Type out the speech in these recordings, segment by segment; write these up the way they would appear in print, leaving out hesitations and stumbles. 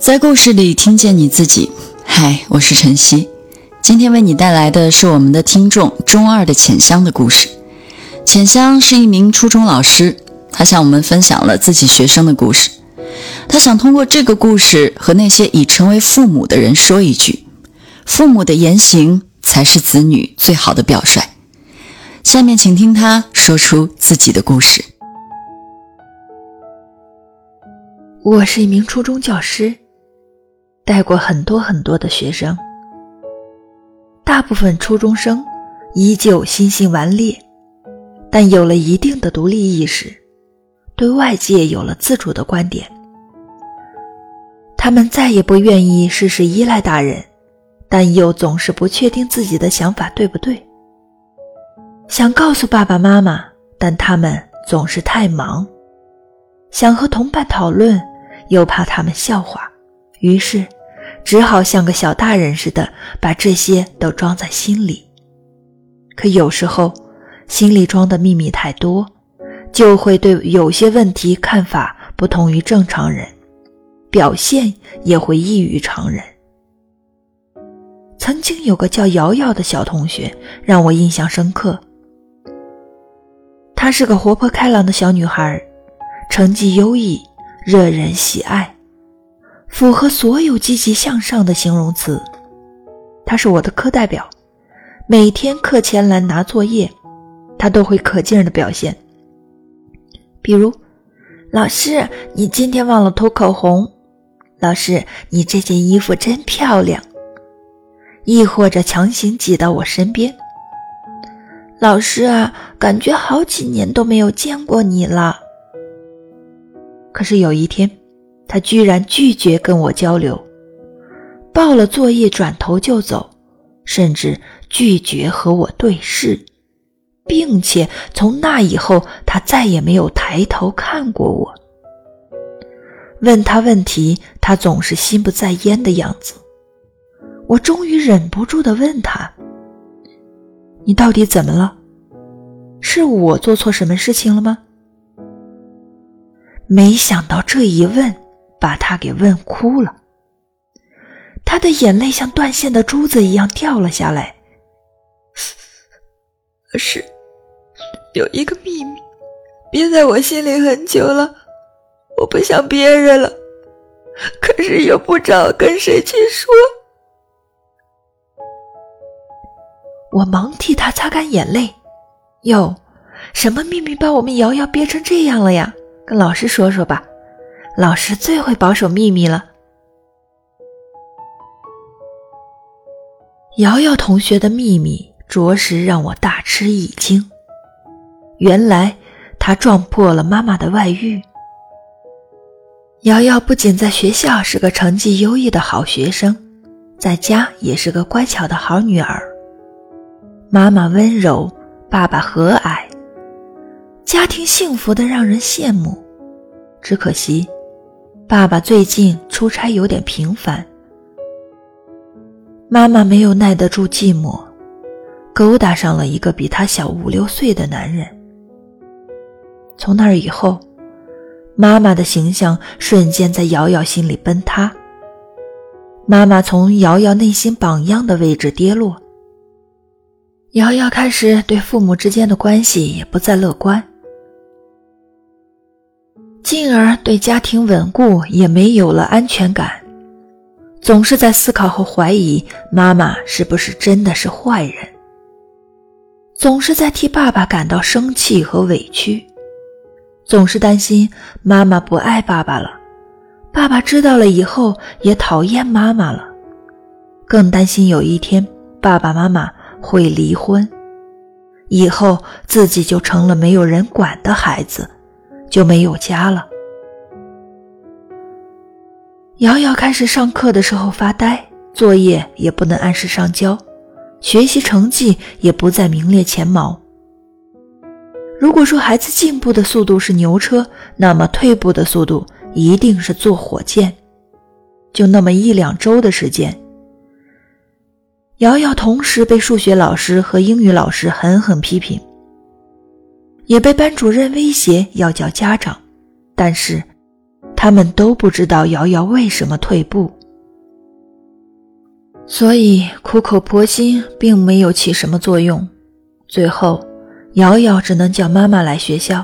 在故事里听见你自己。嗨，我是晨曦，今天为你带来的是我们的听众中二的浅香的故事。浅香是一名初中老师，她向我们分享了自己学生的故事。她想通过这个故事和那些已成为父母的人说一句，父母的言行才是子女最好的表率。下面请听她说出自己的故事。我是一名初中教师，带过很多的学生，大部分初中生依旧心性顽劣，但有了一定的独立意识，对外界有了自主的观点。他们再也不愿意事事依赖大人，但又总是不确定自己的想法对不对，想告诉爸爸妈妈，但他们总是太忙，想和同伴讨论，又怕他们笑话，于是只好像个小大人似的把这些都装在心里。可有时候心里装的秘密太多，就会对有些问题看法不同于正常人，表现也会异于常人。曾经有个叫瑶瑶的小同学让我印象深刻，她是个活泼开朗的小女孩，成绩优异，惹人喜爱，符合所有积极向上的形容词。他是我的课代表，每天课前来拿作业，他都会可劲儿的表现。比如，老师，你今天忘了涂口红，老师，你这件衣服真漂亮，亦或者强行挤到我身边，老师啊，感觉好几年都没有见过你了。可是有一天，他居然拒绝跟我交流，抱了作业转头就走，甚至拒绝和我对视，并且从那以后他再也没有抬头看过我。问他问题，他总是心不在焉的样子。我终于忍不住地问他，你到底怎么了？是我做错什么事情了吗？没想到这一问把他给问哭了，他的眼泪像断线的珠子一样掉了下来。可是有一个秘密憋在我心里很久了，我不想憋着了，可是又不知道跟谁去说。我忙替他擦干眼泪，哟，什么秘密把我们瑶瑶憋成这样了呀？跟老师说说吧，老师最会保守秘密了。瑶瑶同学的秘密着实让我大吃一惊，原来她撞破了妈妈的外遇。瑶瑶不仅在学校是个成绩优异的好学生，在家也是个乖巧的好女儿，妈妈温柔，爸爸和蔼，家庭幸福的让人羡慕。只可惜爸爸最近出差有点频繁，妈妈没有耐得住寂寞，勾搭上了一个比她小5、6岁的男人。从那以后，妈妈的形象瞬间在瑶瑶心里崩塌，妈妈从瑶瑶内心榜样的位置跌落，瑶瑶开始对父母之间的关系也不再乐观，进而对家庭稳固也没有了安全感，总是在思考和怀疑妈妈是不是真的是坏人，总是在替爸爸感到生气和委屈，总是担心妈妈不爱爸爸了，爸爸知道了以后也讨厌妈妈了，更担心有一天爸爸妈妈会离婚，以后自己就成了没有人管的孩子，就没有家了。瑶瑶开始上课的时候发呆，作业也不能按时上交，学习成绩也不再名列前茅。如果说孩子进步的速度是牛车，那么退步的速度一定是坐火箭。就那么1、2周的时间，瑶瑶同时被数学老师和英语老师狠狠批评，也被班主任威胁要叫家长，但是他们都不知道瑶瑶为什么退步。所以苦口婆心并没有起什么作用，最后瑶瑶只能叫妈妈来学校。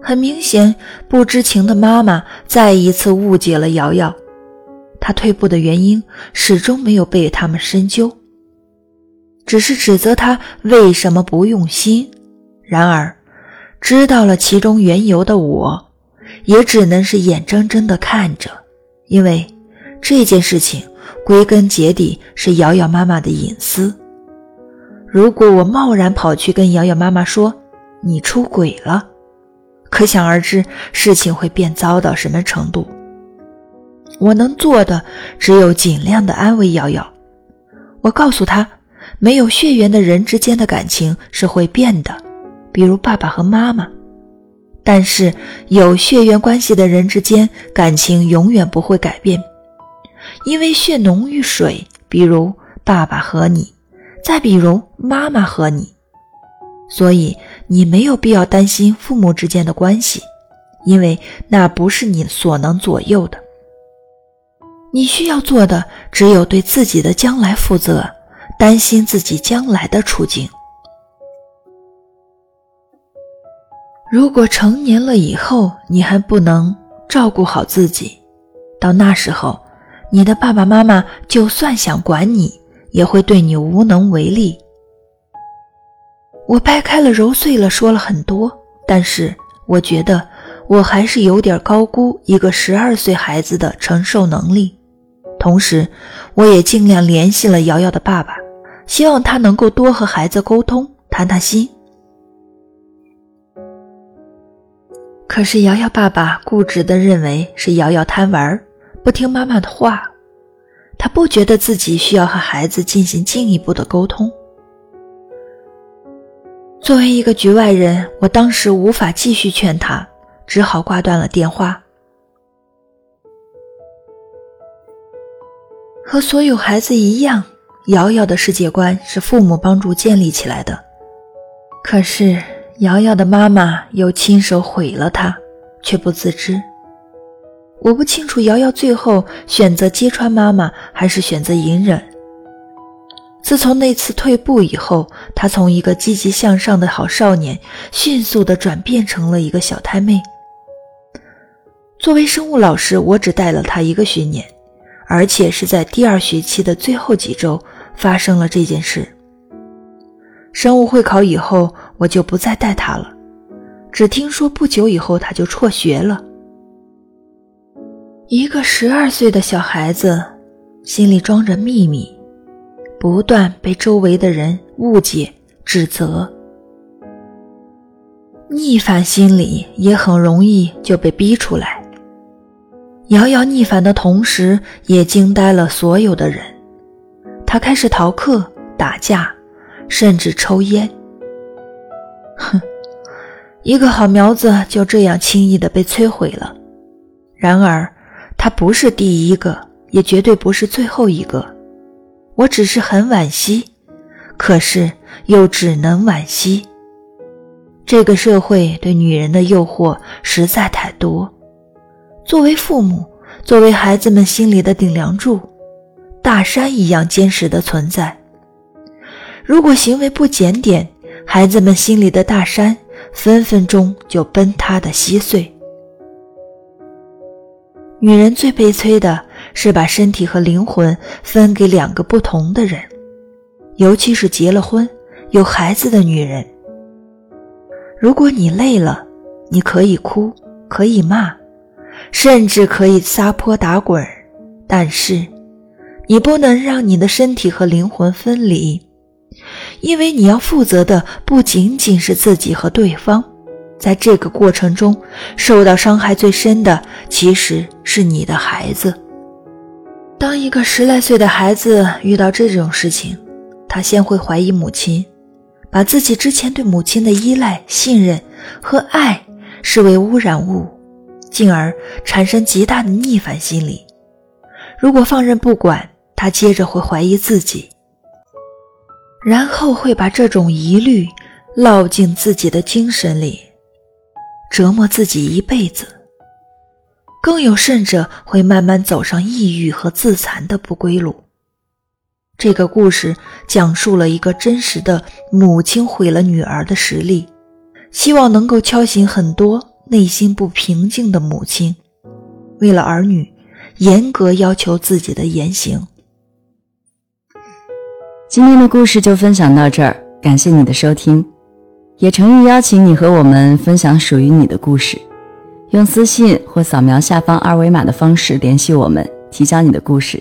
很明显，不知情的妈妈再一次误解了瑶瑶，她退步的原因始终没有被他们深究，只是指责她为什么不用心。然而知道了其中缘由的我，也只能是眼睁睁地看着，因为这件事情归根结底是瑶瑶妈妈的隐私。如果我贸然跑去跟瑶瑶妈妈说你出轨了，可想而知事情会变糟到什么程度。我能做的只有尽量地安慰瑶瑶，我告诉她没有血缘的人之间的感情是会变的，比如爸爸和妈妈，但是有血缘关系的人之间感情永远不会改变，因为血浓于水，比如爸爸和你，再比如妈妈和你，所以你没有必要担心父母之间的关系，因为那不是你所能左右的。你需要做的只有对自己的将来负责，担心自己将来的处境。如果成年了以后你还不能照顾好自己，到那时候你的爸爸妈妈就算想管你，也会对你无能为力。我掰开了揉碎了说了很多，但是我觉得我还是有点高估一个12岁孩子的承受能力。同时我也尽量联系了瑶瑶的爸爸，希望他能够多和孩子沟通，谈谈心。可是瑶瑶爸爸固执地认为是瑶瑶贪玩，不听妈妈的话，他不觉得自己需要和孩子进行进一步的沟通。作为一个局外人，我当时无法继续劝他，只好挂断了电话。和所有孩子一样，瑶瑶的世界观是父母帮助建立起来的，可是瑶瑶的妈妈又亲手毁了她，却不自知。我不清楚瑶瑶最后选择揭穿妈妈，还是选择隐忍。自从那次退步以后，她从一个积极向上的好少年，迅速地转变成了一个小太妹。作为生物老师，我只带了她一个学年，而且是在第2学期的最后几周发生了这件事。生物会考以后我就不再带他了，只听说不久以后他就辍学了。一个12岁的小孩子心里装着秘密，不断被周围的人误解指责，逆反心理也很容易就被逼出来。瑶瑶逆反的同时也惊呆了所有的人，他开始逃课、打架，甚至抽烟。哼，一个好苗子就这样轻易地被摧毁了。然而他不是第一个，也绝对不是最后一个。我只是很惋惜，可是又只能惋惜。这个社会对女人的诱惑实在太多，作为父母，作为孩子们心里的顶梁柱，大山一样坚实的存在。如果行为不检点，孩子们心里的大山分分钟就崩塌的稀碎。女人最悲催的是把身体和灵魂分给2个不同的人，尤其是结了婚有孩子的女人。如果你累了，你可以哭，可以骂，甚至可以撒泼打滚，但是你不能让你的身体和灵魂分离，因为你要负责的不仅仅是自己和对方，在这个过程中受到伤害最深的其实是你的孩子。当一个10来岁的孩子遇到这种事情，他先会怀疑母亲，把自己之前对母亲的依赖、信任和爱视为污染物，进而产生极大的逆反心理。如果放任不管，他接着会怀疑自己，然后会把这种疑虑烙进自己的精神里，折磨自己一辈子。更有甚者会慢慢走上抑郁和自残的不归路。这个故事讲述了一个真实的母亲毁了女儿的实例，希望能够敲醒很多内心不平静的母亲，为了儿女严格要求自己的言行。今天的故事就分享到这儿，感谢你的收听，也诚意邀请你和我们分享属于你的故事，用私信或扫描下方二维码的方式联系我们，提交你的故事。